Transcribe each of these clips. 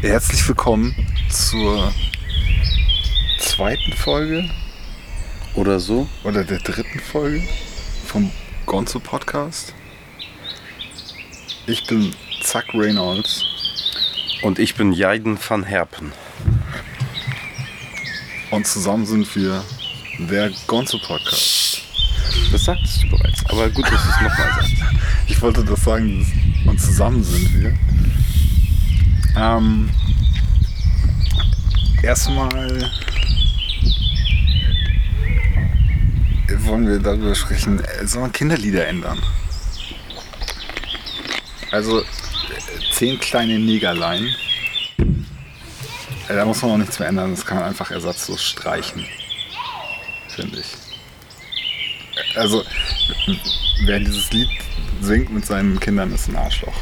Herzlich willkommen zur zweiten Folge oder so oder der dritten Folge vom Gonzo Podcast. Ich bin Zack Reynolds und ich bin Jaiden van Herpen und zusammen sind wir der Gonzo Podcast. Das sagtest du bereits, aber gut, dass du es nochmal sagst. Ich wollte das sagen und zusammen sind wir. Erstmal wollen wir darüber sprechen, soll man Kinderlieder ändern? Also 10 kleine Negerlein, da muss man auch nichts mehr ändern, das kann man einfach ersatzlos streichen, finde ich. Also wer dieses Lied singt mit seinen Kindern, ist ein Arschloch.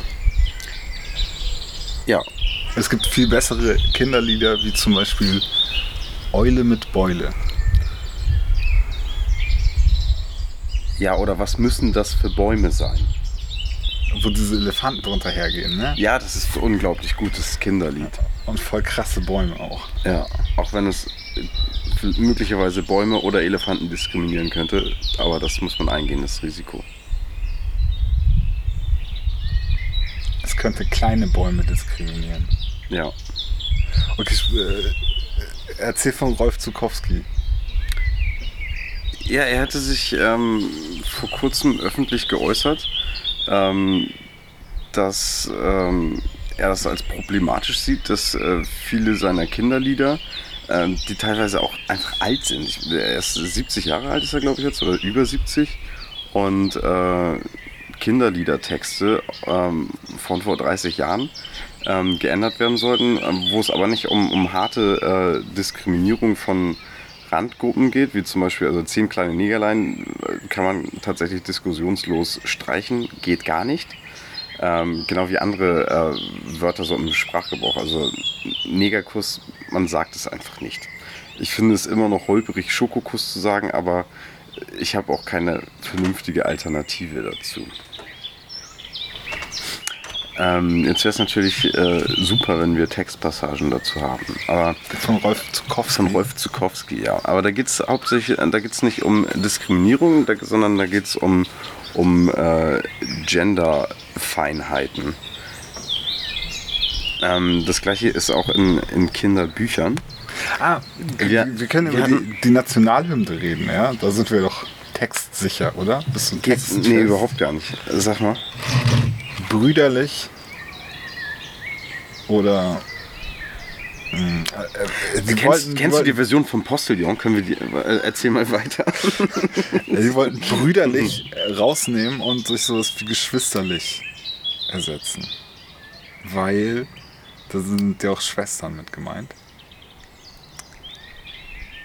Ja. Es gibt viel bessere Kinderlieder, wie zum Beispiel Eule mit Beule. Ja, oder was müssen das für Bäume sein? Wo diese Elefanten drunter hergehen, ne? Ja, das ist ein unglaublich gutes Kinderlied. Und voll krasse Bäume auch. Ja, auch wenn es möglicherweise Bäume oder Elefanten diskriminieren könnte, aber das muss man eingehen, das Risiko. Es könnte kleine Bäume diskriminieren. Ja. Okay, erzähl von Rolf Zukowski. Ja, er hatte sich vor kurzem öffentlich geäußert, dass er das als problematisch sieht, dass viele seiner Kinderlieder, die teilweise auch einfach alt sind. Er ist 70 Jahre alt, ist er glaube ich jetzt, oder über 70. Und Kinderliedertexte von vor 30 Jahren geändert werden sollten, wo es aber nicht um harte Diskriminierung von Randgruppen geht, wie zum Beispiel also 10 kleine Negerlein kann man tatsächlich diskussionslos streichen, geht gar nicht. Genau wie andere Wörter so im Sprachgebrauch, also Negerkuss, man sagt es einfach nicht. Ich finde es immer noch holperig, Schokokuss zu sagen, aber ich habe auch keine vernünftige Alternative dazu. Jetzt wäre es natürlich super, wenn wir Textpassagen dazu haben. Aber von Rolf Zukowski? Von Rolf Zukowski, ja. Aber da geht es hauptsächlich, da geht's nicht um Diskriminierung, sondern da geht es um Genderfeinheiten. Das gleiche ist auch in Kinderbüchern. Wir können über die Nationalhymne reden, ja? Da sind wir doch textsicher, oder? Bist du textsicher? Nee, überhaupt gar nicht. Sag mal. Brüderlich oder... Kennst du die Version von Postillion? Können wir erzähl mal weiter. Sie wollten brüderlich rausnehmen und durch sowas wie geschwisterlich ersetzen. Weil da sind ja auch Schwestern mit gemeint.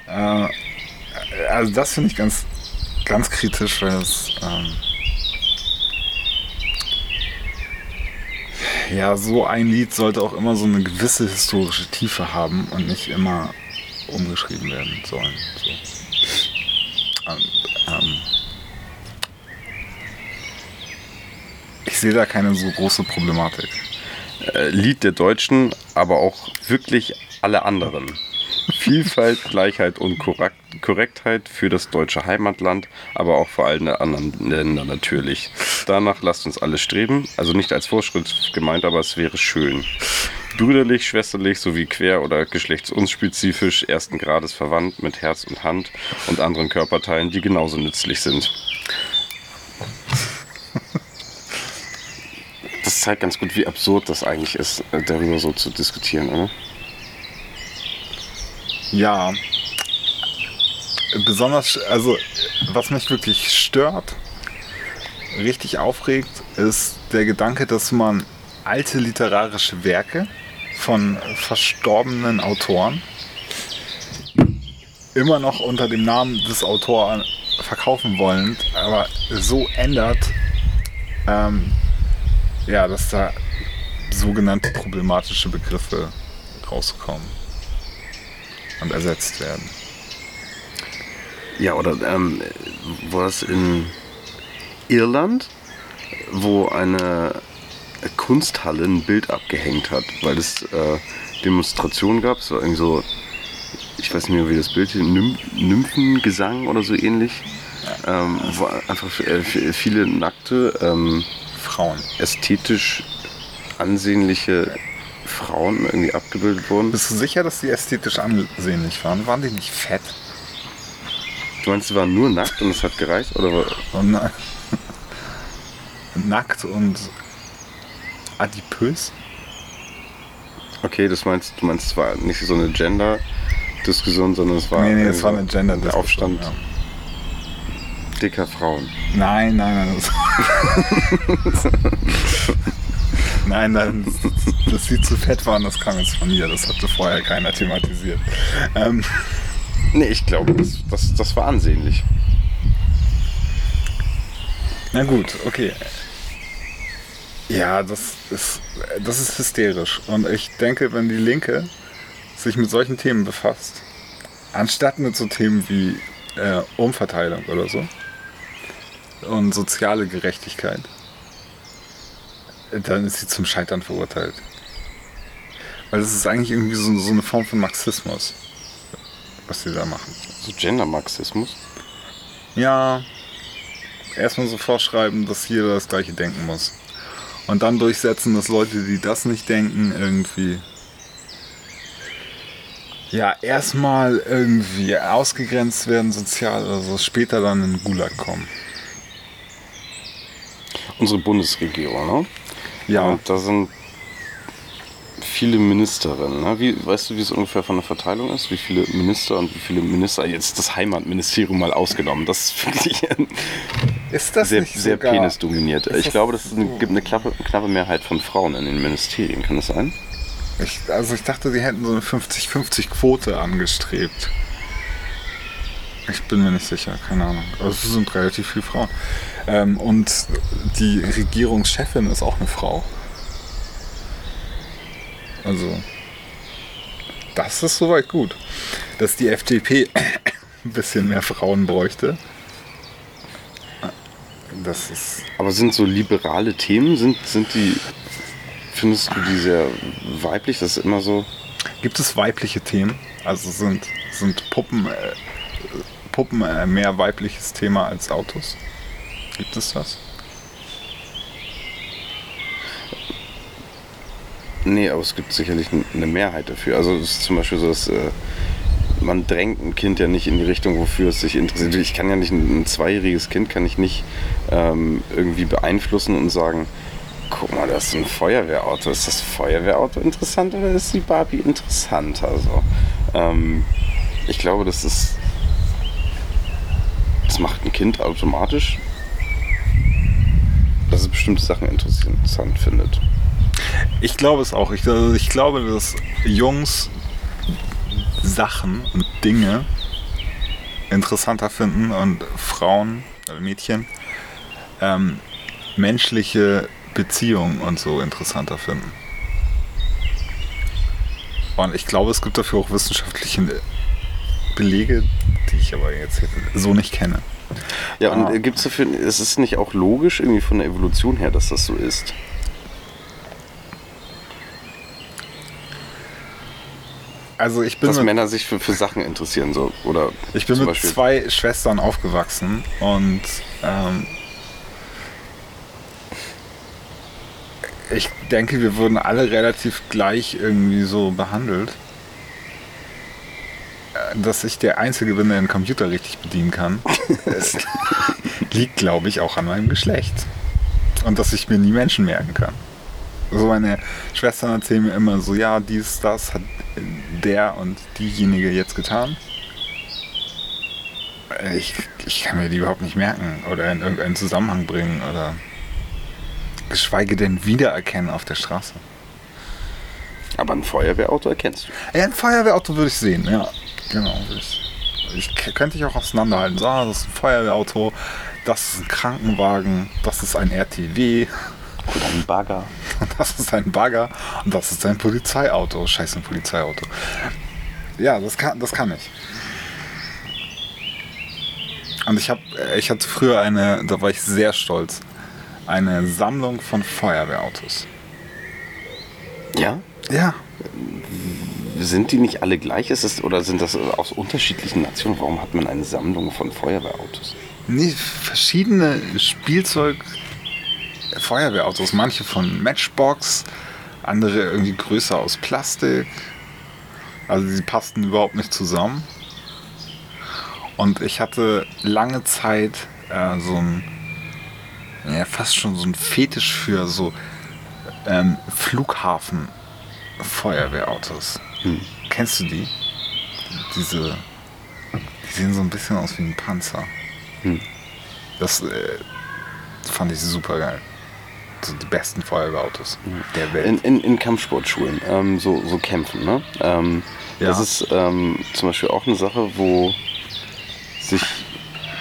Also das finde ich ganz, ganz kritisch, weil es so ein Lied sollte auch immer so eine gewisse historische Tiefe haben und nicht immer umgeschrieben werden sollen. So. Ich sehe da keine so große Problematik. Lied der Deutschen, aber auch wirklich alle anderen. Vielfalt, Gleichheit und Korrektheit für das deutsche Heimatland, aber auch vor allen anderen Ländern natürlich. Danach lasst uns alle streben, also nicht als Vorschrift gemeint, aber es wäre schön. Brüderlich, schwesterlich sowie quer- oder geschlechtsunspezifisch, ersten Grades verwandt mit Herz und Hand und anderen Körperteilen, die genauso nützlich sind. Das zeigt ganz gut, wie absurd das eigentlich ist, darüber so zu diskutieren, oder? Ja, besonders, also was mich wirklich stört, richtig aufregt, ist der Gedanke, dass man alte literarische Werke von verstorbenen Autoren immer noch unter dem Namen des Autoren verkaufen wollen, aber so ändert, dass da sogenannte problematische Begriffe rauskommen und ersetzt werden. Ja, oder war es in Irland, wo eine Kunsthalle ein Bild abgehängt hat, weil es Demonstrationen gab, so irgendwie so, ich weiß nicht mehr wie das Bild hier, Nymphengesang oder so ähnlich, wo einfach viele nackte Frauen, ästhetisch ansehnliche Frauen irgendwie abgebildet wurden. Bist du sicher, dass die ästhetisch ansehnlich waren? Waren die nicht fett? Du meinst, sie waren nur nackt und es hat gereicht? Oder? Oh nein. Nackt und adipös? Okay, du meinst, es war nicht so eine Gender-Diskussion, sondern es war, nee, es war eine Gender-Diskussion, Aufstand dicker Frauen. Nein. Nein, dass sie zu fett waren, das kam jetzt von mir. Das hatte vorher keiner thematisiert. Nee, ich glaube, das war ansehnlich. Na gut, okay. Ja, das ist hysterisch. Und ich denke, wenn die Linke sich mit solchen Themen befasst, anstatt mit so Themen wie Umverteilung oder so und soziale Gerechtigkeit, dann ist sie zum Scheitern verurteilt. Weil das ist eigentlich irgendwie so eine Form von Marxismus, was sie da machen. So Gender-Marxismus? Ja, erstmal so vorschreiben, dass jeder das Gleiche denken muss. Und dann durchsetzen, dass Leute, die das nicht denken, irgendwie ja erstmal irgendwie ausgegrenzt werden sozial oder so, später dann in den Gulag kommen. Unsere Bundesregierung, ne? Ja. Und da sind viele Ministerinnen, ne? Weißt du, wie es ungefähr von der Verteilung ist? Wie viele Minister und wie viele Minister, jetzt das Heimatministerium mal ausgenommen, das ist wirklich sehr penisdominiert. Ich glaube, das gibt eine knappe Mehrheit von Frauen in den Ministerien, kann das sein? Ich dachte, die hätten so eine 50-50-Quote angestrebt. Ich bin mir nicht sicher, keine Ahnung. Also es sind relativ viele Frauen. Und die Regierungschefin ist auch eine Frau. Also, das ist soweit gut. Dass die FDP ein bisschen mehr Frauen bräuchte. Das ist. Aber sind so liberale Themen, sind die. Findest du die sehr weiblich? Das ist immer so. Gibt es weibliche Themen? Also sind Puppen mehr weibliches Thema als Autos? Gibt es das? Nee, aber es gibt sicherlich eine Mehrheit dafür. Also es ist zum Beispiel so, dass man drängt ein Kind ja nicht in die Richtung, wofür es sich interessiert. Ich kann ja nicht ein zweijähriges Kind irgendwie beeinflussen und sagen, guck mal, das ist ein Feuerwehrauto. Ist das Feuerwehrauto interessant oder ist die Barbie interessant? Also, ich glaube, das macht ein Kind automatisch, dass es bestimmte Sachen interessant findet. Ich glaube es auch. Ich glaube, dass Jungs Sachen und Dinge interessanter finden und Frauen, Mädchen, menschliche Beziehungen und so interessanter finden. Und ich glaube, es gibt dafür auch wissenschaftliche Belege, die ich aber jetzt so nicht kenne. Ja, und gibt es dafür, es ist nicht auch logisch irgendwie von der Evolution her, dass das so ist? Also ich bin dass Männer sich für Sachen interessieren. So, oder ich bin mit zwei Schwestern aufgewachsen und ich denke, wir wurden alle relativ gleich irgendwie so behandelt, dass ich der Einzige bin, der den Computer richtig bedienen kann. Es liegt, glaube ich, auch an meinem Geschlecht. Und dass ich mir nie Menschen merken kann. So meine Schwestern erzählen mir immer so, ja, dies, das hat der und diejenige jetzt getan. Ich kann mir die überhaupt nicht merken oder in irgendeinen Zusammenhang bringen oder geschweige denn wiedererkennen auf der Straße. Aber ein Feuerwehrauto erkennst du. Ja, ein Feuerwehrauto würde ich sehen, ja. Genau. Ich könnte ich auch auseinanderhalten. So, das ist ein Feuerwehrauto, das ist ein Krankenwagen, das ist ein RTW. Oder ein Bagger. Das ist ein Bagger und das ist ein Polizeiauto. Scheiße, ein Polizeiauto. Ja, das kann ich. Und ich hatte früher eine, da war ich sehr stolz, eine Sammlung von Feuerwehrautos. Ja? Ja. Sind die nicht alle gleich? Ist das, oder sind das aus unterschiedlichen Nationen? Warum hat man eine Sammlung von Feuerwehrautos? Nee, verschiedene Feuerwehrautos. Manche von Matchbox, andere irgendwie größer aus Plastik. Also die passten überhaupt nicht zusammen. Und ich hatte lange Zeit so ein, ja, fast schon so ein Fetisch für so Flughafen-Feuerwehrautos. Hm. Kennst du die? Die sehen so ein bisschen aus wie ein Panzer. Hm. Das fand ich super geil. So die besten Feuerwehrautos der Welt. In Kampfsportschulen, so kämpfen, ne? Ja. Das ist zum Beispiel auch eine Sache, wo sich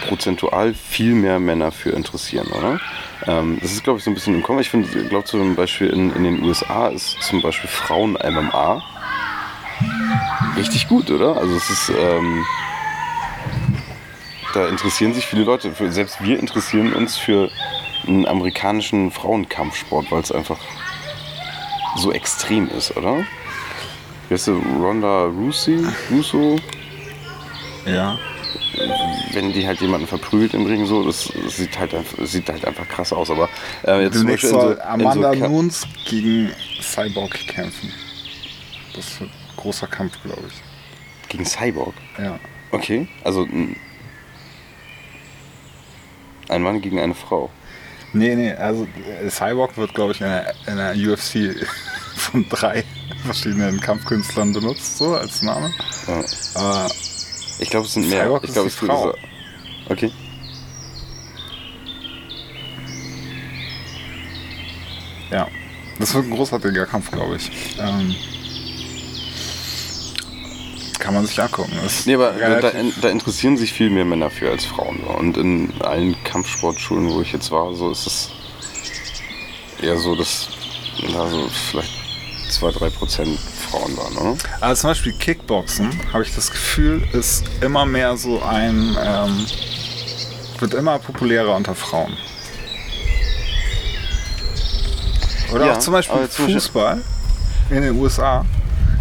prozentual viel mehr Männer für interessieren, oder? Das ist, glaube ich, so ein bisschen im Kommen. Ich finde, zum Beispiel in den USA ist zum Beispiel Frauen-MMA richtig gut, oder? Also es ist, da interessieren sich viele Leute. Selbst wir interessieren uns für einen amerikanischen Frauenkampfsport, weil es einfach so extrem ist, oder? Weißt du, Ronda Rousey? Ja. Wenn die halt jemanden verprügelt im Ring, so, das sieht halt einfach krass aus. Aber jetzt zum Beispiel soll Amanda Nunes gegen Cyborg kämpfen. Das ist ein großer Kampf, glaube ich. Gegen Cyborg? Ja. Okay, also ein Mann gegen eine Frau. Nee, also Cyborg wird, glaube ich, in der UFC von 3 verschiedenen Kampfkünstlern benutzt, so als Name. Ja. Aber ich glaube, es sind mehr. Cyborg, ich glaube, es ist Frau. Okay. Ja, das wird ein großartiger Kampf, glaube ich. Kann man sich angucken. Nee, aber da interessieren sich viel mehr Männer für als Frauen. Und in allen Kampfsportschulen, wo ich jetzt war, so ist es eher so, dass da so vielleicht 2-3% Frauen waren, oder? Also zum Beispiel Kickboxen, habe ich das Gefühl, ist immer mehr so ein wird immer populärer unter Frauen. Oder ja, auch zum Beispiel Fußball in den USA.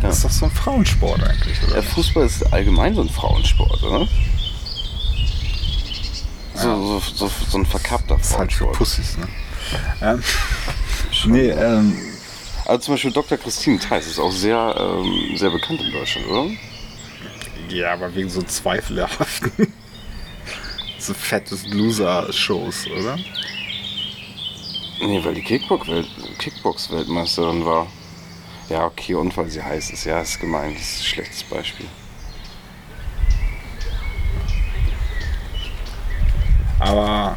Ja. Ist doch so ein Frauensport eigentlich, oder? Ja, Fußball ist allgemein so ein Frauensport, oder? So ein verkappter Frauensport. Das ist halt für Pussys, ne? Also zum Beispiel Dr. Christine Theiss ist auch sehr, sehr bekannt in Deutschland, oder? Ja, aber wegen so zweifelhaften, so fettes Loser-Shows, oder? Nee, weil die Kickbox-Weltmeisterin war. Ja, okay, und weil sie heiß ist. Ja, ist gemein. Das ist ein schlechtes Beispiel. Aber,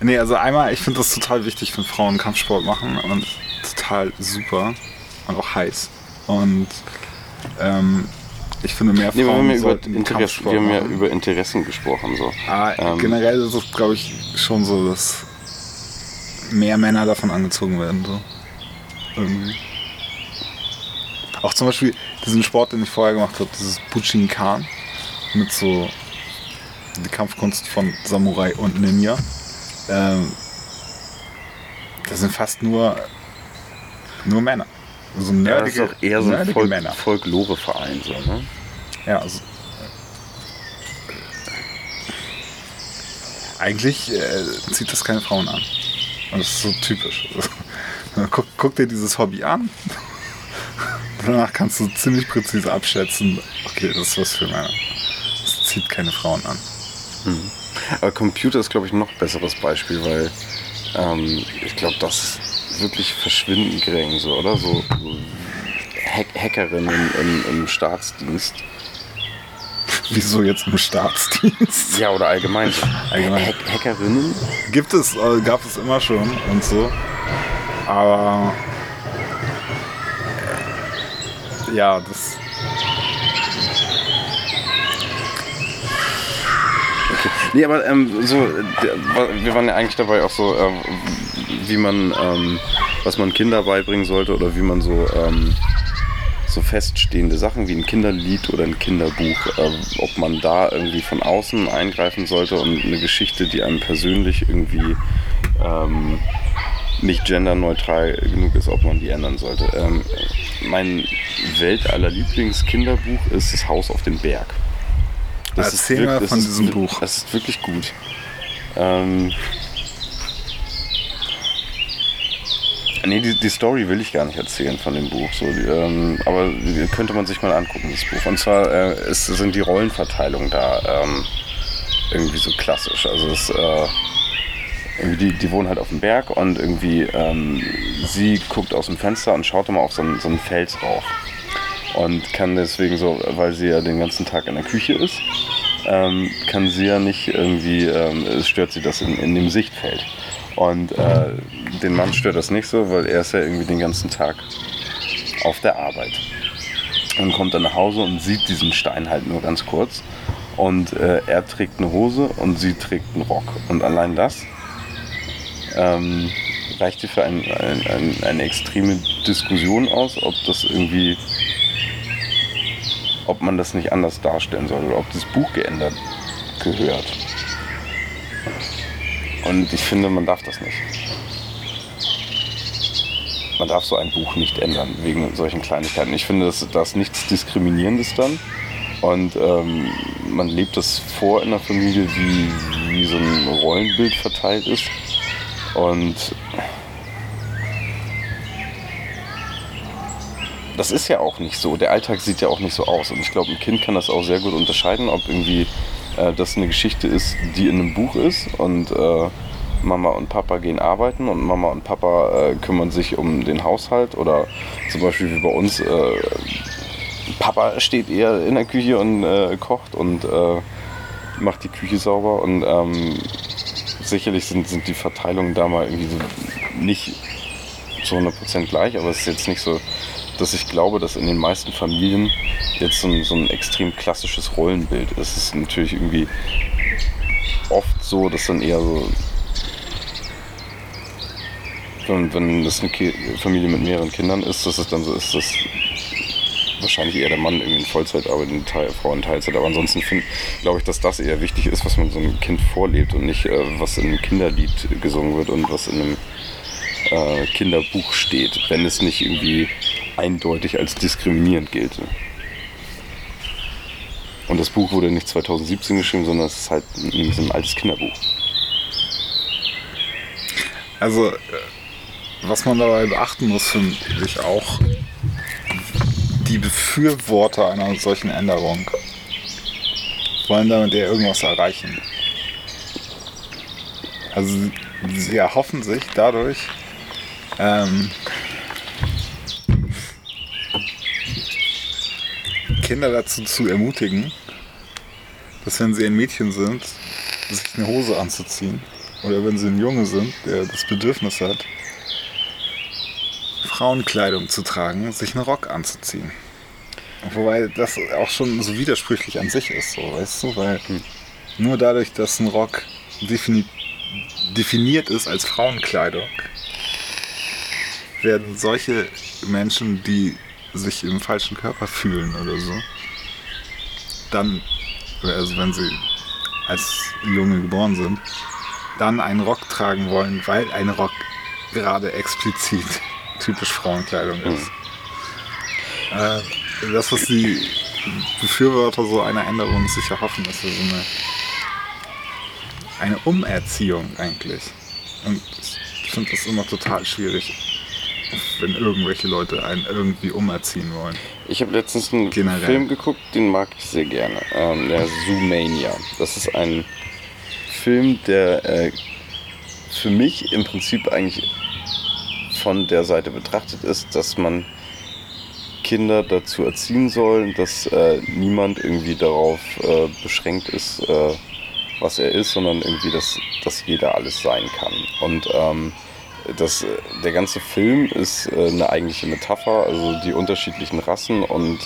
nee, also einmal, ich finde das total wichtig, wenn Frauen Kampfsport machen und total super und auch heiß. Und ich finde, mehr Frauen wir haben ja über Interessen gesprochen. So. Generell ist es, glaube ich, schon so, dass mehr Männer davon angezogen werden. So. Irgendwie. Auch zum Beispiel diesen Sport, den ich vorher gemacht habe, dieses Butchinkan mit so die Kampfkunst von Samurai und Ninja. Das sind fast nur Männer. So nerdige, ja, das ist auch eher so ein Folklore-Verein. So, ne? Ja, also eigentlich zieht das keine Frauen an. Und das ist so typisch. Guck dir dieses Hobby an. Danach kannst du ziemlich präzise abschätzen, okay, das ist was für Männer. Das zieht keine Frauen an. Mhm. Aber Computer ist, glaube ich, ein noch besseres Beispiel, weil ich glaube, das ist wirklich verschwindend gering, so, oder? So Hackerinnen im Staatsdienst. Wieso jetzt im Staatsdienst? Ja, oder allgemein. Hackerinnen? Gab es immer schon und so. Aber ja, das. Okay. Nee, aber wir waren ja eigentlich dabei auch so, wie man, was man Kindern beibringen sollte oder wie man so, so feststehende Sachen wie ein Kinderlied oder ein Kinderbuch, ob man da irgendwie von außen eingreifen sollte und eine Geschichte, die einem persönlich irgendwie nicht genderneutral genug ist, ob man die ändern sollte. Mein weltaller Lieblingskinderbuch ist Das Haus auf dem Berg. Erzähl von diesem Buch. Das ist wirklich gut. Die Story will ich gar nicht erzählen von dem Buch. So, aber könnte man sich mal angucken, das Buch. Und zwar sind die Rollenverteilung da irgendwie so klassisch. Also es die wohnen halt auf dem Berg und irgendwie sie guckt aus dem Fenster und schaut immer auf so einen Fels drauf. Und kann deswegen so, weil sie ja den ganzen Tag in der Küche ist, kann sie ja nicht irgendwie, es stört sie das in dem Sichtfeld. Und den Mann stört das nicht so, weil er ist ja irgendwie den ganzen Tag auf der Arbeit. Und kommt dann nach Hause und sieht diesen Stein halt nur ganz kurz. Und er trägt eine Hose und sie trägt einen Rock. Und allein das reicht hier für eine extreme Diskussion aus, ob das irgendwie, ob man das nicht anders darstellen soll oder ob das Buch geändert gehört. Und ich finde, man darf das nicht. Man darf so ein Buch nicht ändern, wegen solchen Kleinigkeiten. Ich finde, da ist nichts Diskriminierendes dann. Und man lebt das vor in der Familie, wie so ein Rollenbild verteilt ist. Und das ist ja auch nicht so. Der Alltag sieht ja auch nicht so aus. Und ich glaube, ein Kind kann das auch sehr gut unterscheiden, ob irgendwie das eine Geschichte ist, die in einem Buch ist und Mama und Papa gehen arbeiten und Mama und Papa kümmern sich um den Haushalt, oder zum Beispiel wie bei uns, Papa steht eher in der Küche und kocht und macht die Küche sauber, und sicherlich sind die Verteilungen da mal irgendwie so nicht zu 100% gleich, aber es ist jetzt nicht so, dass ich glaube, dass in den meisten Familien jetzt so ein extrem klassisches Rollenbild ist. Es ist natürlich irgendwie oft so, dass dann eher so, wenn das eine Familie mit mehreren Kindern ist, dass es dann so ist, dass wahrscheinlich eher der Mann irgendwie in Vollzeit arbeitet, die Frau in Teilzeit. Aber ansonsten glaube ich, dass das eher wichtig ist, was man so einem Kind vorlebt, und nicht, was in einem Kinderlied gesungen wird und was in einem Kinderbuch steht, wenn es nicht irgendwie eindeutig als diskriminierend gilt. Und das Buch wurde nicht 2017 geschrieben, sondern es ist halt ein altes Kinderbuch. Also, was man dabei beachten muss, finde ich auch, die Befürworter einer solchen Änderung wollen damit ja irgendwas erreichen. Also, sie erhoffen sich dadurch, Kinder dazu zu ermutigen, dass, wenn sie ein Mädchen sind, sich eine Hose anzuziehen, oder wenn sie ein Junge sind, der das Bedürfnis hat, Frauenkleidung zu tragen, sich einen Rock anzuziehen. Wobei das auch schon so widersprüchlich an sich ist, so, weißt du, weil nur dadurch, dass ein Rock definiert ist als Frauenkleidung, werden solche Menschen, die sich im falschen Körper fühlen oder so, dann, also wenn sie als Junge geboren sind, dann einen Rock tragen wollen, weil ein Rock gerade explizit typisch Frauenkleidung ist. Das, was die Befürworter so einer Änderung sicher hoffen, ist ja so eine Umerziehung eigentlich. Und ich finde das immer total schwierig, wenn irgendwelche Leute einen irgendwie umerziehen wollen. Ich habe letztens einen Film geguckt, den mag ich sehr gerne. Der Zoomania. Das ist ein Film, der für mich im Prinzip eigentlich von der Seite betrachtet ist, dass man Kinder dazu erziehen soll, dass niemand irgendwie darauf beschränkt ist, was er ist, sondern irgendwie, dass jeder alles sein kann. Und der ganze Film ist eine eigentliche Metapher, also die unterschiedlichen Rassen und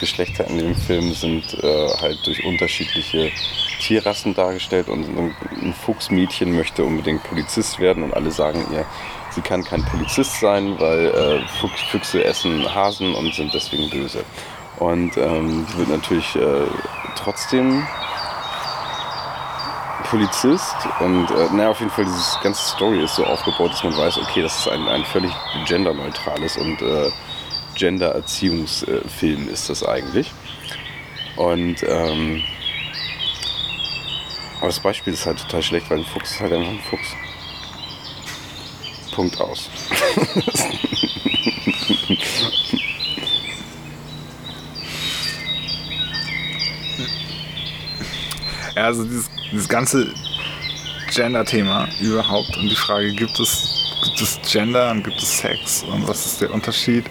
Geschlechter in dem Film sind halt durch unterschiedliche Tierrassen dargestellt, und ein Fuchsmädchen möchte unbedingt Polizist werden und alle sagen ihr, sie kann kein Polizist sein, weil Füchse essen Hasen und sind deswegen böse. Und sie wird natürlich trotzdem Polizist und naja, auf jeden Fall, diese ganze Story ist so aufgebaut, dass man weiß, okay, das ist ein völlig genderneutrales und Gender-Erziehungsfilm ist das eigentlich. Und aber das Beispiel ist halt total schlecht, weil ein Fuchs ist halt einfach ein Fuchs. Punkt aus. Ja, also dieses ganze Gender-Thema überhaupt und die Frage, gibt es Gender und gibt es Sex und was ist der Unterschied?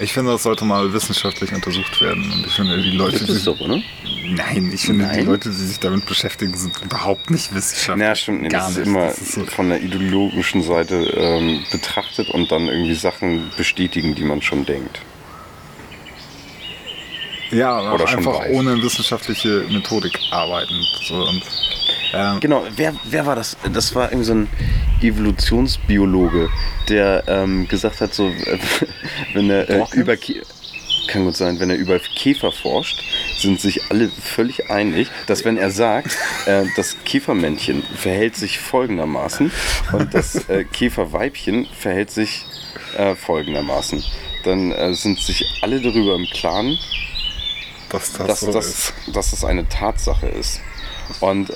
Ich finde, das sollte mal wissenschaftlich untersucht werden. Und ich finde, die Leute, das ist doch, oder? Nein, ich finde, die Leute, die sich damit beschäftigen, sind überhaupt nicht wissenschaftlich. Ja, stimmt. Nee, das ist immer von der ideologischen Seite betrachtet und dann irgendwie Sachen bestätigen, die man schon denkt. Ja, aber oder einfach ohne wissenschaftliche Methodik arbeiten. So, und, genau, wer war das? Das war irgendwie so ein Evolutionsbiologe, der gesagt hat, so, wenn er über kann gut sein, wenn er über Käfer forscht, sind sich alle völlig einig, dass wenn er sagt, das Käfermännchen verhält sich folgendermaßen und das Käferweibchen verhält sich folgendermaßen, dann sind sich alle darüber im Klaren, dass das eine Tatsache ist. Und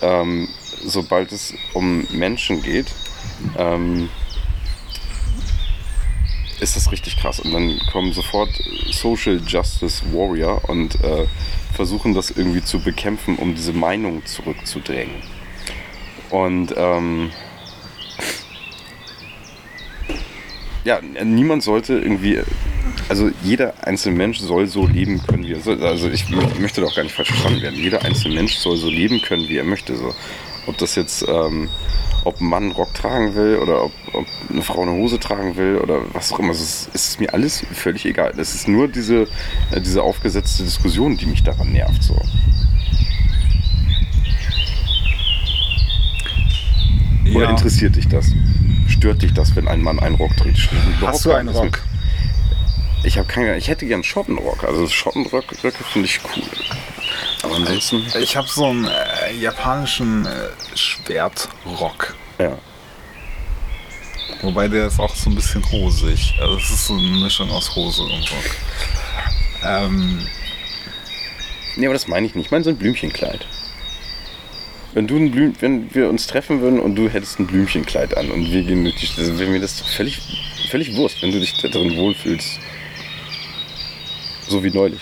sobald es um Menschen geht, ist das richtig krass. Und dann kommen sofort Social Justice Warrior und versuchen das irgendwie zu bekämpfen, um diese Meinung zurückzudrängen. Und ja, niemand sollte irgendwie... Also jeder einzelne Mensch soll so leben können, wie er soll. Also ich möchte doch gar nicht falsch verstanden werden. Jeder einzelne Mensch soll so leben können, wie er möchte. So. Ob das jetzt, ob ein Mann einen Rock tragen will oder ob eine Frau eine Hose tragen will oder was auch immer. Also es ist mir alles völlig egal. Es ist nur diese aufgesetzte Diskussion, die mich daran nervt. So. Oder ja. Interessiert dich das? Stört dich das, wenn ein Mann einen Rock trägt? Hast du einen Rock? Ich habe keinen. Ich hätte gern Schottenrock. Also Schottenröcke finde ich cool. Aber ansonsten. Ich habe so einen japanischen Schwertrock. Ja. Wobei der ist auch so ein bisschen rosig. Also es ist so eine Mischung aus Hose und Rock. Nee, aber das meine ich nicht. Ich meine so ein Blümchenkleid. Wenn wir uns treffen würden und du hättest ein Blümchenkleid an und wir gehen durch die, wäre mir das doch völlig Wurst, wenn du dich da drin wohlfühlst. So wie neulich.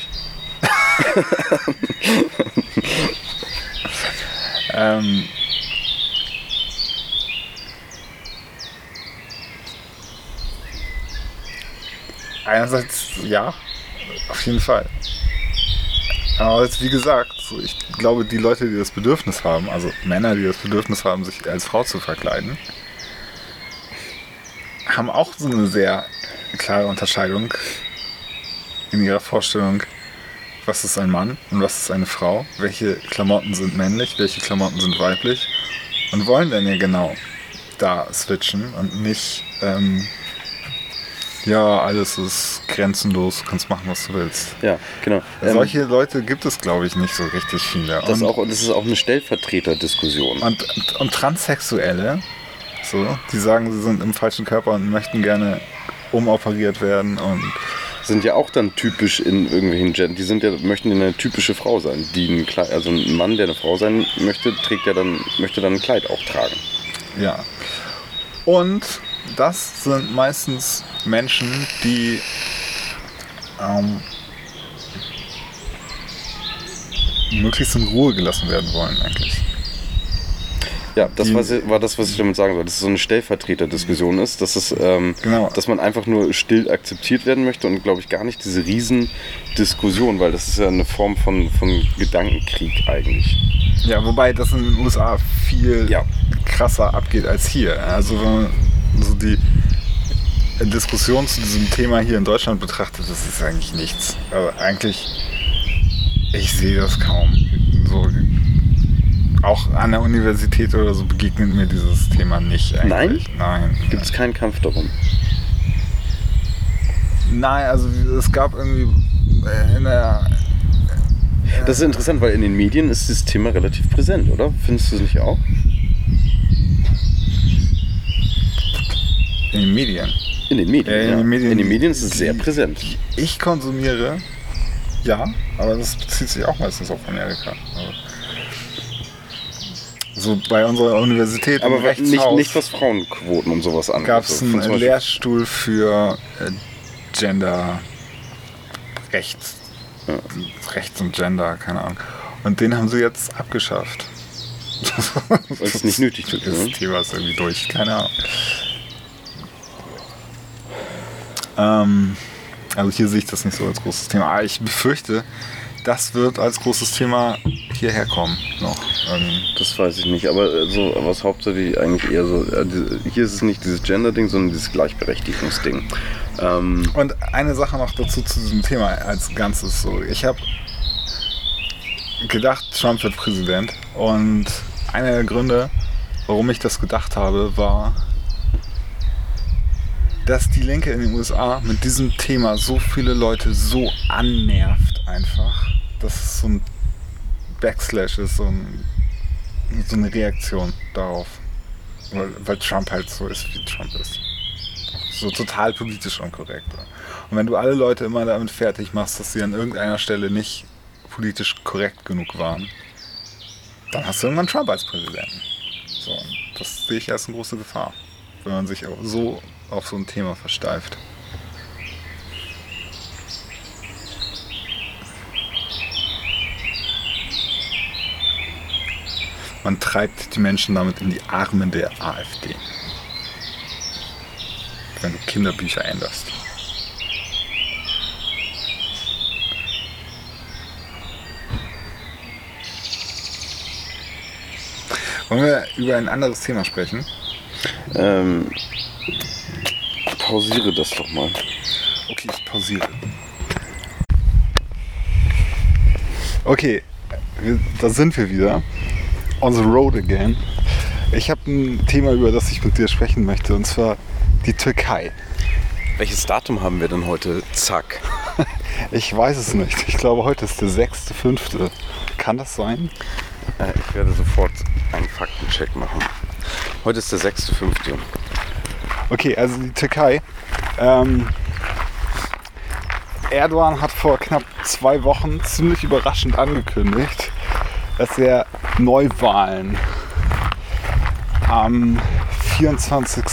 Einerseits ja, auf jeden Fall. Aber jetzt, wie gesagt, so ich glaube, die Leute, die das Bedürfnis haben, also Männer, die das Bedürfnis haben, sich als Frau zu verkleiden, haben auch so eine sehr klare Unterscheidung in ihrer Vorstellung, was ist ein Mann und was ist eine Frau, welche Klamotten sind männlich, welche Klamotten sind weiblich und wollen dann ja genau da switchen und nicht, ja, alles ist grenzenlos, du kannst machen, was du willst. Ja, genau. Solche Leute gibt es, glaube ich, nicht so richtig viele. Das ist auch eine Stellvertreterdiskussion. Und Transsexuelle, so, die sagen, sie sind im falschen Körper und möchten gerne umoperiert werden und... Sind ja auch dann typisch in irgendwelchen Gendern. Die sind ja, möchten eine typische Frau sein. Also ein Mann, der eine Frau sein möchte, möchte dann ein Kleid auch tragen. Ja. Und... Das sind meistens Menschen, die möglichst in Ruhe gelassen werden wollen, eigentlich. Ja, das war das, was ich damit sagen wollte, dass es so eine Stellvertreterdiskussion ist, dass man einfach nur still akzeptiert werden möchte und, glaube ich, gar nicht diese Riesendiskussion, weil das ist ja eine Form von Gedankenkrieg eigentlich. Ja, wobei das in den USA viel krasser abgeht als hier. Also wenn man so die Diskussion zu diesem Thema hier in Deutschland betrachtet, das ist eigentlich nichts. Also eigentlich, ich sehe das kaum. So, auch an der Universität oder so begegnet mir dieses Thema nicht eigentlich. Nein? Nein. Gibt es keinen Kampf darum? Nein, also es gab irgendwie in der Das ist interessant, weil in den Medien ist dieses Thema relativ präsent, oder? Findest du es nicht auch? In den Medien? In den Medien ist es sehr präsent. Ich konsumiere, ja, aber das bezieht sich auch meistens auf Amerika. Also so bei unserer Universität im Rechtshaus. Aber nicht was Frauenquoten und sowas angeht. Gab es einen Lehrstuhl für Gender-Rechts. Ja. Rechts und Gender, keine Ahnung. Und den haben sie jetzt abgeschafft. Weil es nicht nötig ist. Das Thema ist irgendwie durch, keine Ahnung. Also hier sehe ich das nicht so als großes Thema. Aber ich befürchte, das wird als großes Thema hierher kommen noch. Das weiß ich nicht, aber so was hauptsächlich eigentlich eher so, hier ist es nicht dieses Gender-Ding, sondern dieses Gleichberechtigungsding. Und eine Sache noch dazu zu diesem Thema als Ganzes. So, ich habe gedacht, Trump wird Präsident, und einer der Gründe, warum ich das gedacht habe, war, dass die Linke in den USA mit diesem Thema so viele Leute so annervt einfach, dass es so ein Backslash ist, so eine Reaktion darauf, weil Trump halt so ist, wie Trump ist. So total politisch unkorrekt. Und wenn du alle Leute immer damit fertig machst, dass sie an irgendeiner Stelle nicht politisch korrekt genug waren, dann hast du irgendwann Trump als Präsidenten. So, das sehe ich als eine große Gefahr, wenn man sich so auf so ein Thema versteift. Man treibt die Menschen damit in die Arme der AfD. Wenn du Kinderbücher änderst. Wollen wir über ein anderes Thema sprechen? Pausiere das doch mal. Okay, ich pausiere. Okay, da sind wir wieder. On the road again. Ich habe ein Thema, über das ich mit dir sprechen möchte, und zwar die Türkei. Welches Datum haben wir denn heute? Zack. Ich weiß es nicht. Ich glaube, heute ist der 6.5. Kann das sein? Ich werde sofort einen Faktencheck machen. Heute ist der 6.5. Okay, also die Türkei. Erdogan hat vor knapp 2 Wochen ziemlich überraschend angekündigt, dass er Neuwahlen am 24.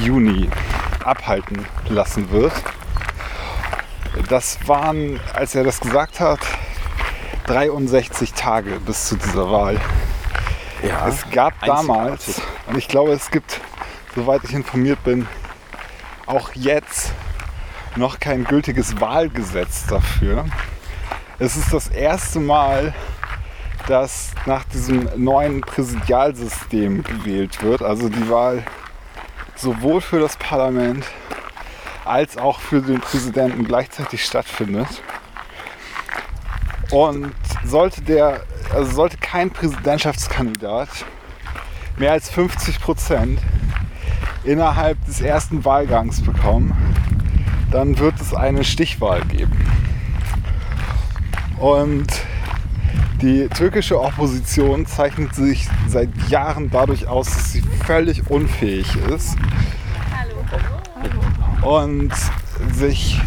Juni abhalten lassen wird. Das waren, als er das gesagt hat, 63 Tage bis zu dieser Wahl. Ja, es gab damals, und ich glaube, es gibt, soweit ich informiert bin, auch jetzt noch kein gültiges Wahlgesetz dafür. Es ist das erste Mal, dass nach diesem neuen Präsidialsystem gewählt wird. Also die Wahl sowohl für das Parlament als auch für den Präsidenten gleichzeitig stattfindet. Und sollte kein Präsidentschaftskandidat mehr als 50% innerhalb des ersten Wahlgangs bekommen, dann wird es eine Stichwahl geben. Und die türkische Opposition zeichnet sich seit Jahren dadurch aus, dass sie völlig unfähig ist und sich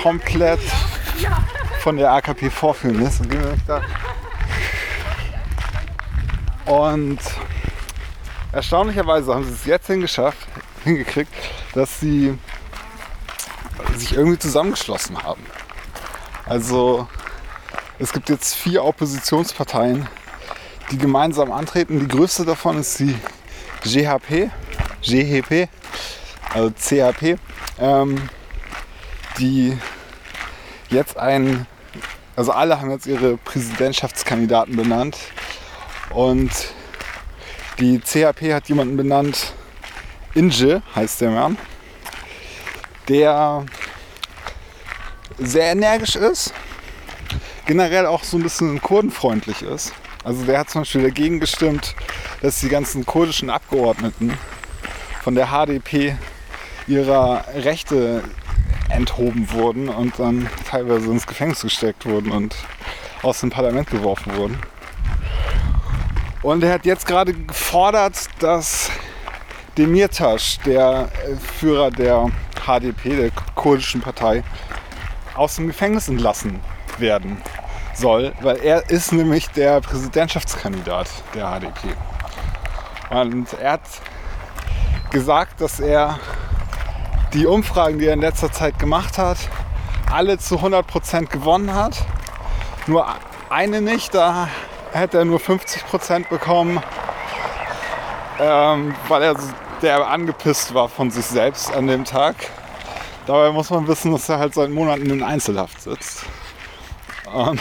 komplett von der AKP vorführen lässt. Und erstaunlicherweise haben sie es jetzt hingekriegt, dass sie sich irgendwie zusammengeschlossen haben. Also es gibt jetzt 4 Oppositionsparteien, die gemeinsam antreten. Die größte davon ist die CHP, die jetzt alle haben jetzt ihre Präsidentschaftskandidaten benannt, und die CHP hat jemanden benannt, Ince heißt der Mann, der sehr energisch ist. Generell auch so ein bisschen kurdenfreundlich ist. Also der hat zum Beispiel dagegen gestimmt, dass die ganzen kurdischen Abgeordneten von der HDP ihrer Rechte enthoben wurden und dann teilweise ins Gefängnis gesteckt wurden und aus dem Parlament geworfen wurden. Und er hat jetzt gerade gefordert, dass Demirtas, der Führer der HDP, der kurdischen Partei, aus dem Gefängnis entlassen werden soll, weil er ist nämlich der Präsidentschaftskandidat der HDP. Und er hat gesagt, dass er die Umfragen, die er in letzter Zeit gemacht hat, alle zu 100% gewonnen hat. Nur eine nicht, da hätte er nur 50% bekommen, weil er der angepisst war von sich selbst an dem Tag. Dabei muss man wissen, dass er halt seit Monaten in Einzelhaft sitzt. Und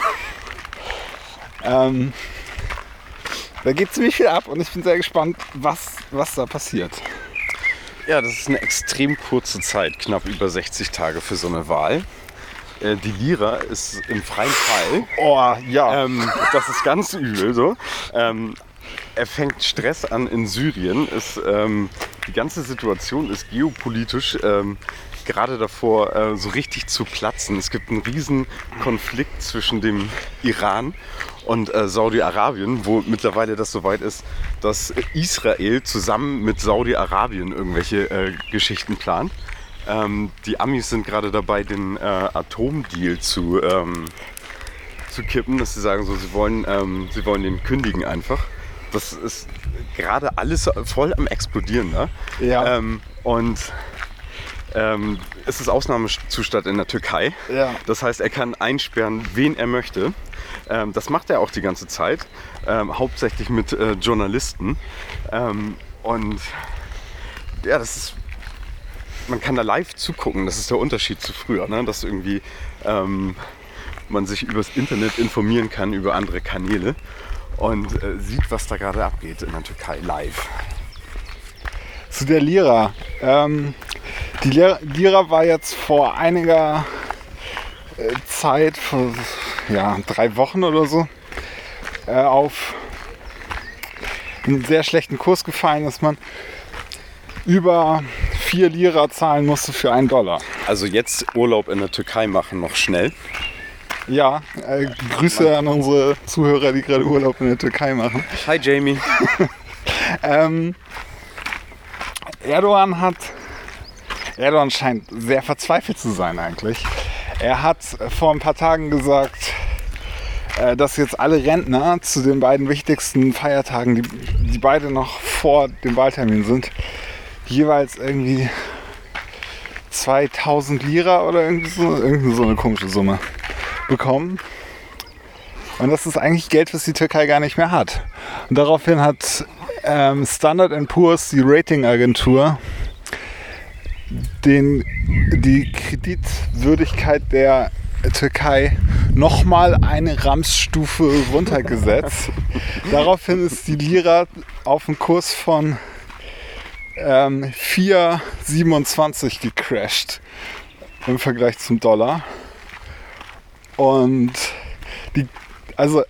da geht ziemlich viel ab und ich bin sehr gespannt, was da passiert. Ja, das ist eine extrem kurze Zeit, knapp über 60 Tage für so eine Wahl. Die Lira ist im freien Fall. Oh, ja. Das ist ganz übel so. Er fängt Stress an in Syrien. Die ganze Situation ist geopolitisch gerade davor so richtig zu platzen. Es gibt einen riesen Konflikt zwischen dem Iran und Saudi-Arabien, wo mittlerweile das so weit ist, dass Israel zusammen mit Saudi-Arabien irgendwelche Geschichten plant. Die Amis sind gerade dabei, den Atomdeal zu kippen, dass sie sagen, so, sie wollen den kündigen einfach. Das ist gerade alles voll am Explodieren, ne? Ja. Es ist Ausnahmezustand in der Türkei. Ja. Das heißt, er kann einsperren, wen er möchte. Das macht er auch die ganze Zeit, hauptsächlich mit Journalisten. Das ist... Man kann da live zugucken, das ist der Unterschied zu früher, ne? Dass irgendwie man sich übers Internet informieren kann, über andere Kanäle und sieht, was da gerade abgeht in der Türkei live. Zu der Lira. Die Lira war jetzt vor einiger Zeit, vor 3 Wochen oder so, auf einen sehr schlechten Kurs gefallen, dass man über 4 Lira zahlen musste für $1. Also jetzt Urlaub in der Türkei machen noch schnell. Ja, Grüße an unsere Zuhörer, die gerade Urlaub in der Türkei machen. Hi Jamie. Erdogan scheint sehr verzweifelt zu sein eigentlich. Er hat vor ein paar Tagen gesagt, dass jetzt alle Rentner zu den beiden wichtigsten Feiertagen, die beide noch vor dem Wahltermin sind, jeweils irgendwie 2000 Lira oder irgendwie so eine komische Summe bekommen. Und das ist eigentlich Geld, was die Türkei gar nicht mehr hat. Und daraufhin hat Standard & Poor's, die Ratingagentur, die Kreditwürdigkeit der Türkei nochmal eine Ramsstufe runtergesetzt. Daraufhin ist die Lira auf einen Kurs von 4,27 gecrashed im Vergleich zum Dollar. Und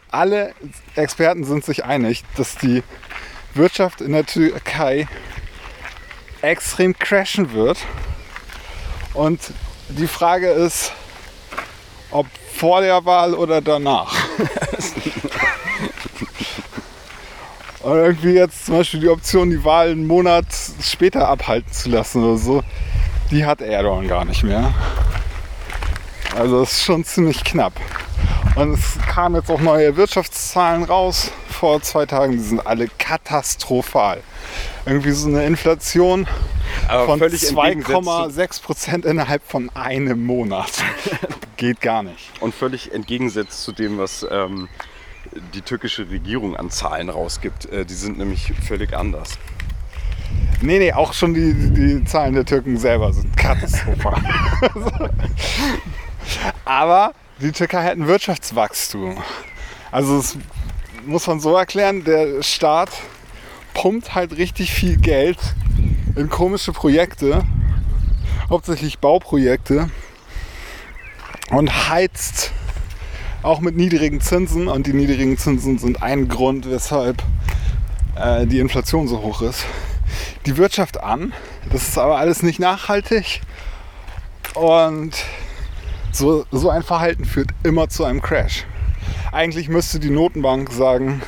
alle Experten sind sich einig, dass die Wirtschaft in der Türkei extrem crashen wird. Und die Frage ist, ob vor der Wahl oder danach. Und irgendwie jetzt zum Beispiel die Option, die Wahl einen Monat später abhalten zu lassen oder so, die hat Erdogan gar nicht mehr. Also das ist schon ziemlich knapp. Und es kamen jetzt auch neue Wirtschaftszahlen raus vor 2 Tagen. Die sind alle katastrophal. Irgendwie so eine Inflation von 2,6% innerhalb von einem Monat. Geht gar nicht. Und völlig entgegengesetzt zu dem, was... die türkische Regierung an Zahlen rausgibt. Die sind nämlich völlig anders. Nee, auch schon die Zahlen der Türken selber sind katastrophal. Aber die Türkei hat ein Wirtschaftswachstum. Also das muss man so erklären, der Staat pumpt halt richtig viel Geld in komische Projekte, hauptsächlich Bauprojekte, und heizt auch mit niedrigen Zinsen, und die niedrigen Zinsen sind ein Grund, weshalb die Inflation so hoch ist. Die Wirtschaft an, das ist aber alles nicht nachhaltig Und so ein Verhalten führt immer zu einem Crash. Eigentlich müsste die Notenbank sagen,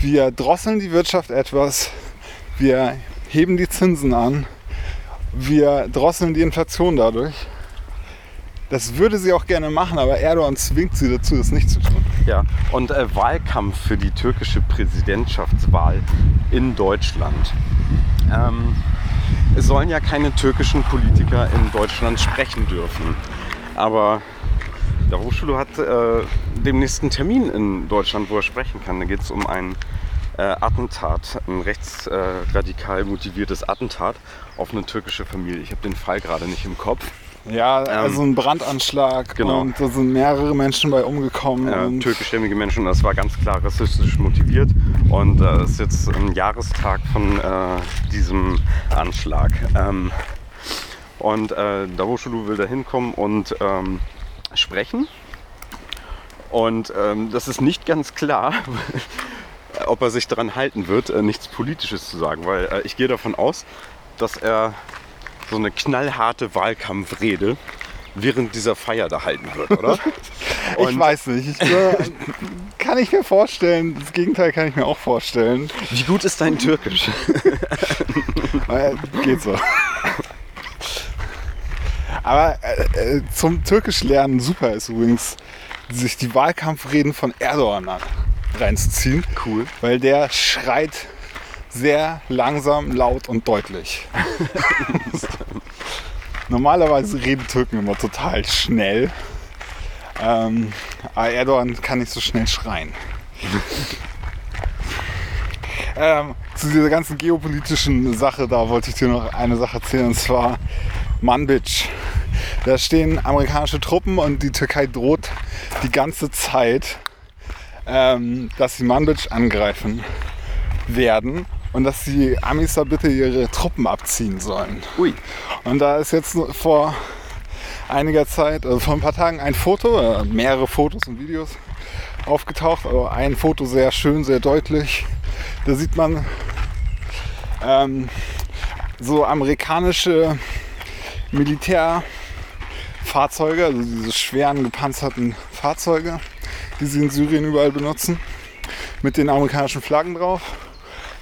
wir drosseln die Wirtschaft etwas, wir heben die Zinsen an, wir drosseln die Inflation dadurch. Das würde sie auch gerne machen, aber Erdogan zwingt sie dazu, das nicht zu tun. Ja, und Wahlkampf für die türkische Präsidentschaftswahl in Deutschland. Es sollen ja keine türkischen Politiker in Deutschland sprechen dürfen. Aber Davutoğlu hat demnächst einen Termin in Deutschland, wo er sprechen kann. Da geht es um ein Attentat, ein rechtsradikal motiviertes Attentat auf eine türkische Familie. Ich habe den Fall gerade nicht im Kopf. Ja, also ein Brandanschlag, genau. Und da sind mehrere Menschen bei umgekommen. Türkischstämmige Menschen, das war ganz klar rassistisch motiviert. Und es ist jetzt ein Jahrestag von diesem Anschlag. Und Davutoğlu will da hinkommen und sprechen. Und das ist nicht ganz klar, ob er sich daran halten wird, nichts Politisches zu sagen. Weil ich gehe davon aus, dass er so eine knallharte Wahlkampfrede während dieser Feier da halten wird, oder? Ich weiß nicht. Kann ich mir vorstellen. Das Gegenteil kann ich mir auch vorstellen. Wie gut ist dein Türkisch? Geht so. Aber zum Türkisch lernen super ist übrigens, sich die Wahlkampfreden von Erdogan reinzuziehen. Cool. Weil der schreit sehr langsam, laut und deutlich. Normalerweise reden Türken immer total schnell. Aber Erdogan kann nicht so schnell schreien. Zu dieser ganzen geopolitischen Sache, da wollte ich dir noch eine Sache erzählen, und zwar Manbij. Da stehen amerikanische Truppen und die Türkei droht die ganze Zeit, dass sie Manbij angreifen werden. Und dass die Amis da bitte ihre Truppen abziehen sollen. Ui. Und da ist jetzt vor einiger Zeit, also vor ein paar Tagen, ein Foto, mehrere Fotos und Videos aufgetaucht. Aber ein Foto sehr schön, sehr deutlich. Da sieht man so amerikanische Militärfahrzeuge, also diese schweren gepanzerten Fahrzeuge, die sie in Syrien überall benutzen, mit den amerikanischen Flaggen drauf.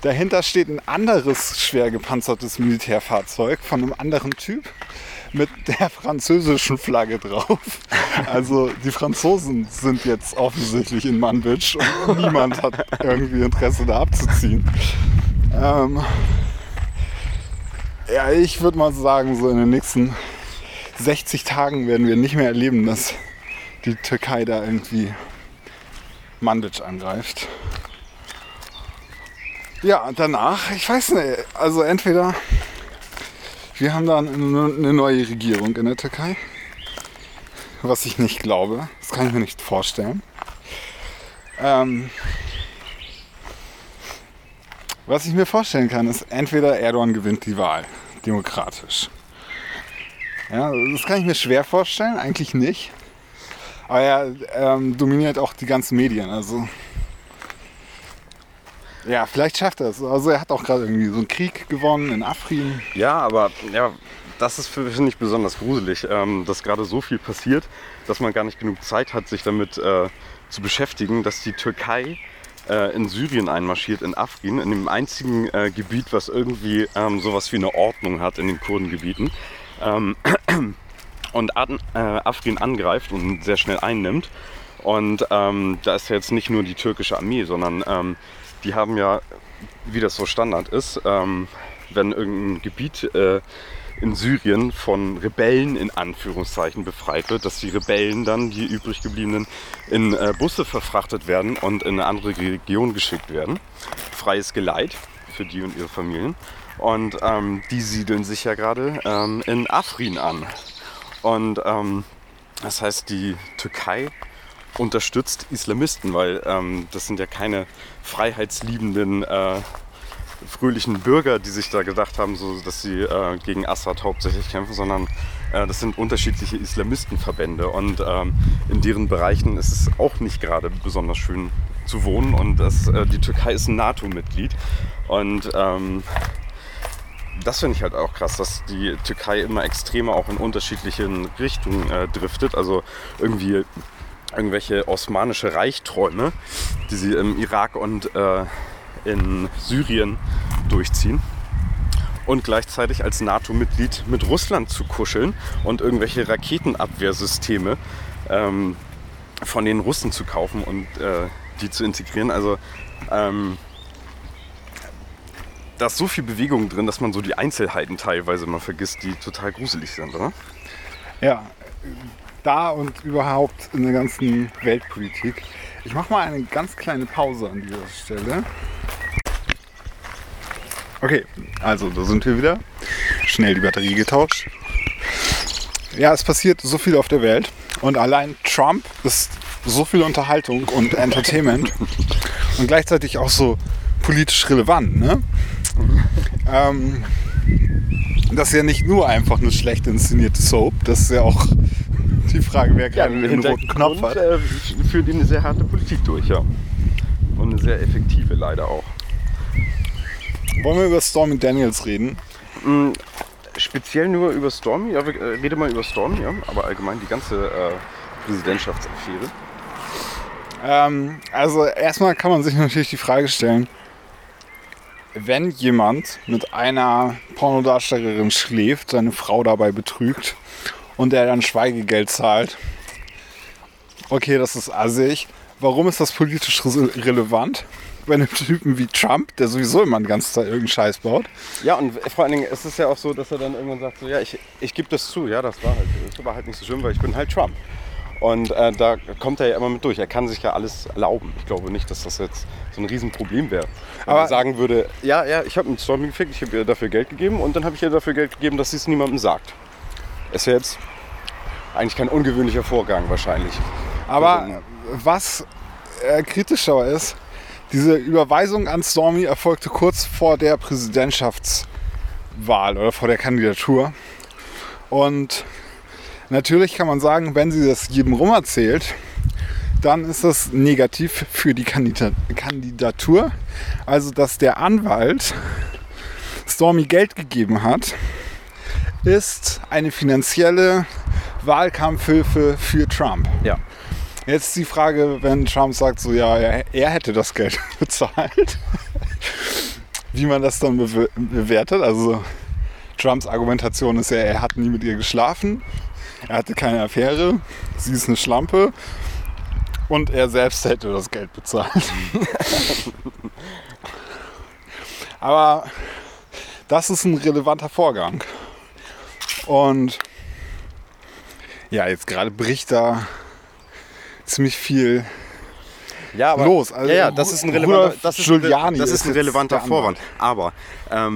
Dahinter steht ein anderes schwer gepanzertes Militärfahrzeug von einem anderen Typ mit der französischen Flagge drauf. Also die Franzosen sind jetzt offensichtlich in Manbij und niemand hat irgendwie Interesse da abzuziehen. Ja, ich würde mal sagen, so in den nächsten 60 Tagen werden wir nicht mehr erleben, dass die Türkei da irgendwie Manbij angreift. Ja, danach, ich weiß nicht, also entweder wir haben dann eine neue Regierung in der Türkei, was ich nicht glaube, das kann ich mir nicht vorstellen. Was ich mir vorstellen kann, ist, entweder Erdogan gewinnt die Wahl, demokratisch. Ja, das kann ich mir schwer vorstellen, eigentlich nicht. Aber er dominiert auch die ganzen Medien, also... Ja, vielleicht schafft er es. Also er hat auch gerade irgendwie so einen Krieg gewonnen in Afrin. Ja, aber ja, das ist, finde ich, besonders gruselig, dass gerade so viel passiert, dass man gar nicht genug Zeit hat, sich damit zu beschäftigen, dass die Türkei in Syrien einmarschiert, in Afrin, in dem einzigen Gebiet, was irgendwie sowas wie eine Ordnung hat in den Kurdengebieten. Und Afrin angreift und sehr schnell einnimmt. Und da ist ja jetzt nicht nur die türkische Armee, sondern... die haben ja, wie das so Standard ist, wenn irgendein Gebiet in Syrien von Rebellen in Anführungszeichen befreit wird, dass die Rebellen dann, die übrig gebliebenen, in Busse verfrachtet werden und in eine andere Region geschickt werden. Freies Geleit für die und ihre Familien. Und die siedeln sich ja gerade in Afrin an. Und das heißt, die Türkei unterstützt Islamisten, weil das sind ja keine freiheitsliebenden, fröhlichen Bürger, die sich da gedacht haben, so, dass sie gegen Assad hauptsächlich kämpfen, sondern das sind unterschiedliche Islamistenverbände und in deren Bereichen ist es auch nicht gerade besonders schön zu wohnen und die Türkei ist ein NATO-Mitglied und das finde ich halt auch krass, dass die Türkei immer extremer auch in unterschiedlichen Richtungen driftet. Also irgendwie irgendwelche osmanische Reichträume, die sie im Irak und in Syrien durchziehen. Und gleichzeitig als NATO-Mitglied mit Russland zu kuscheln und irgendwelche Raketenabwehrsysteme von den Russen zu kaufen und die zu integrieren. Also da ist so viel Bewegung drin, dass man so die Einzelheiten teilweise mal vergisst, die total gruselig sind, oder? Ja, da und überhaupt in der ganzen Weltpolitik. Ich mache mal eine ganz kleine Pause an dieser Stelle. Okay, also da sind wir wieder. Schnell die Batterie getauscht. Ja, es passiert so viel auf der Welt. Und allein Trump ist so viel Unterhaltung und Entertainment. Und gleichzeitig auch so politisch relevant, ne? Das ist ja nicht nur einfach eine schlecht inszenierte Soap. Das ist ja auch die Frage, wer gerade den roten Knopf hat. Führt ihn eine sehr harte Politik durch, ja. Und eine sehr effektive leider auch. Wollen wir über Stormy Daniels reden? Speziell nur über Stormy, ja, rede mal über Stormy, ja, aber allgemein die ganze Präsidentschaftsaffäre. Also erstmal kann man sich natürlich die Frage stellen, wenn jemand mit einer Pornodarstellerin schläft, seine Frau dabei betrügt und er dann Schweigegeld zahlt, okay, das ist assig. Warum ist das politisch relevant? Bei einem Typen wie Trump, der sowieso immer die ganze Zeit irgendeinen Scheiß baut. Ja, und vor allen Dingen ist es ja auch so, dass er dann irgendwann sagt, so, ja, ich gebe das zu, ja, das war halt nicht so schlimm, weil ich bin halt Trump. Und da kommt er ja immer mit durch. Er kann sich ja alles erlauben. Ich glaube nicht, dass das jetzt so ein Riesenproblem wäre. Wenn er sagen würde, ja, ich habe einen Stormy gefickt, ich habe ihr dafür Geld gegeben und dann habe ich ihr dafür Geld gegeben, dass sie es niemandem sagt. Ist ja jetzt eigentlich kein ungewöhnlicher Vorgang wahrscheinlich. Aber was kritischer ist, diese Überweisung an Stormy erfolgte kurz vor der Präsidentschaftswahl oder vor der Kandidatur. Und natürlich kann man sagen, wenn sie das jedem rum erzählt, dann ist das negativ für die Kandidatur. Also, dass der Anwalt Stormy Geld gegeben hat, ist eine finanzielle Wahlkampfhilfe für Trump. Ja. Jetzt ist die Frage, wenn Trump sagt, so ja, er hätte das Geld bezahlt, wie man das dann bewertet. Also Trumps Argumentation ist ja, er hat nie mit ihr geschlafen, er hatte keine Affäre, sie ist eine Schlampe und er selbst hätte das Geld bezahlt. Aber das ist ein relevanter Vorgang. Und ja, jetzt gerade bricht da ziemlich viel los. Also ja, das ist ein relevanter, Vorwand. Aber da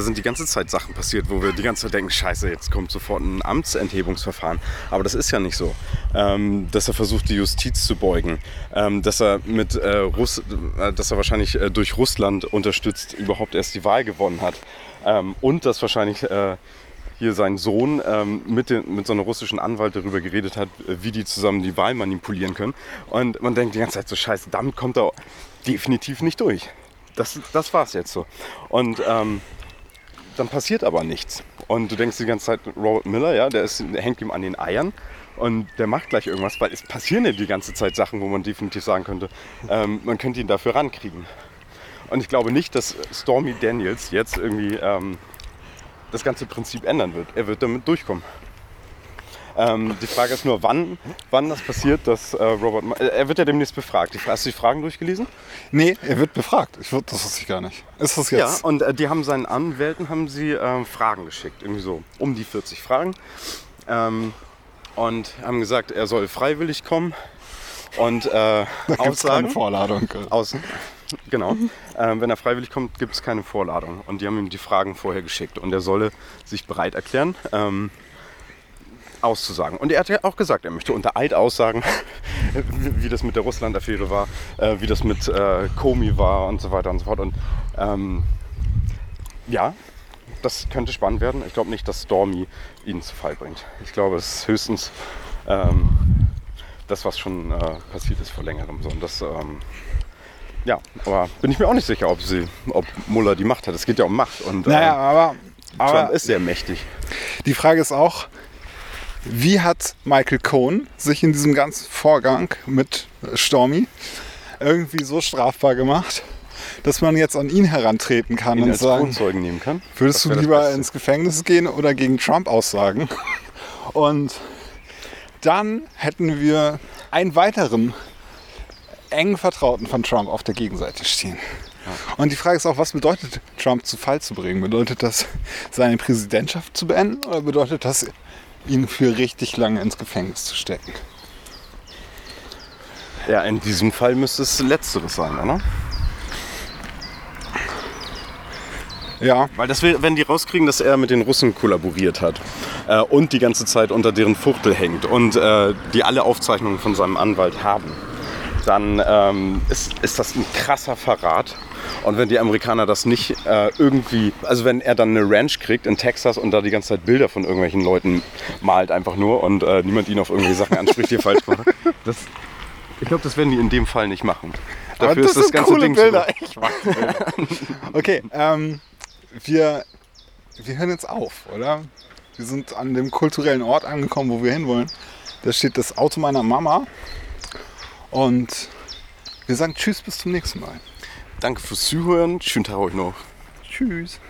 sind die ganze Zeit Sachen passiert, wo wir die ganze Zeit denken, scheiße, jetzt kommt sofort ein Amtsenthebungsverfahren. Aber das ist ja nicht so. Dass er versucht, die Justiz zu beugen. Dass er mit dass er wahrscheinlich durch Russland unterstützt überhaupt erst die Wahl gewonnen hat. Und dass wahrscheinlich hier sein Sohn mit so einer russischen Anwalt darüber geredet hat, wie die zusammen die Wahl manipulieren können. Und man denkt die ganze Zeit so, scheiße, damit kommt er definitiv nicht durch. Das war's jetzt so. Und dann passiert aber nichts. Und du denkst die ganze Zeit, Robert Mueller, ja, der hängt ihm an den Eiern und der macht gleich irgendwas, weil es passieren ja die ganze Zeit Sachen, wo man definitiv sagen könnte, man könnte ihn dafür rankriegen. Und ich glaube nicht, dass Stormy Daniels jetzt irgendwie das ganze Prinzip ändern wird. Er wird damit durchkommen. Die Frage ist nur, wann das passiert, dass er wird ja demnächst befragt. Hast du die Fragen durchgelesen? Nee, er wird befragt. Das wusste ich gar nicht. Ist das jetzt? Ja, und die haben seinen Anwälten Fragen geschickt. Irgendwie so um die 40 Fragen. Und haben gesagt, er soll freiwillig kommen und da gibt's keine Vorladung. Genau. Wenn er freiwillig kommt, gibt es keine Vorladung. Und die haben ihm die Fragen vorher geschickt. Und er solle sich bereit erklären, auszusagen. Und er hat ja auch gesagt, er möchte unter Eid aussagen, wie das mit der Russland-Affäre war, wie das mit Comey war und so weiter und so fort. Und ja, das könnte spannend werden. Ich glaube nicht, dass Stormy ihn zu Fall bringt. Ich glaube, es ist höchstens das, was schon passiert ist vor längerem. So. Und das... ja, aber bin ich mir auch nicht sicher, ob Mueller die Macht hat. Es geht ja um Macht. Und, naja, aber Aber Trump ist sehr mächtig. Die Frage ist auch, wie hat Michael Cohen sich in diesem ganzen Vorgang mit Stormy irgendwie so strafbar gemacht, dass man jetzt an ihn herantreten kann und sagen, Kronzeugen nehmen kann? Würdest du lieber ins Gefängnis gehen oder gegen Trump aussagen? Und dann hätten wir einen weiteren engen Vertrauten von Trump auf der Gegenseite stehen. Ja. Und die Frage ist auch, was bedeutet Trump zu Fall zu bringen? Bedeutet das, seine Präsidentschaft zu beenden, oder bedeutet das, ihn für richtig lange ins Gefängnis zu stecken? Ja, in diesem Fall müsste es Letzteres sein, oder? Ja. Weil das will, wenn die rauskriegen, dass er mit den Russen kollaboriert hat und die ganze Zeit unter deren Fuchtel hängt und die alle Aufzeichnungen von seinem Anwalt haben, dann ist das ein krasser Verrat. Und wenn die Amerikaner das nicht irgendwie, also wenn er dann eine Ranch kriegt in Texas und da die ganze Zeit Bilder von irgendwelchen Leuten malt einfach nur und niemand ihn auf irgendwelche Sachen anspricht, die falsch machen. Ich glaube, das werden die in dem Fall nicht machen. Dafür aber das ist das ganze coole Ding Bilder. Ich mag Bilder. Okay, wir hören jetzt auf, oder? Wir sind an dem kulturellen Ort angekommen, wo wir hinwollen. Da steht das Auto meiner Mama. Und wir sagen tschüss, bis zum nächsten Mal. Danke fürs Zuhören. Schönen Tag euch noch. Tschüss.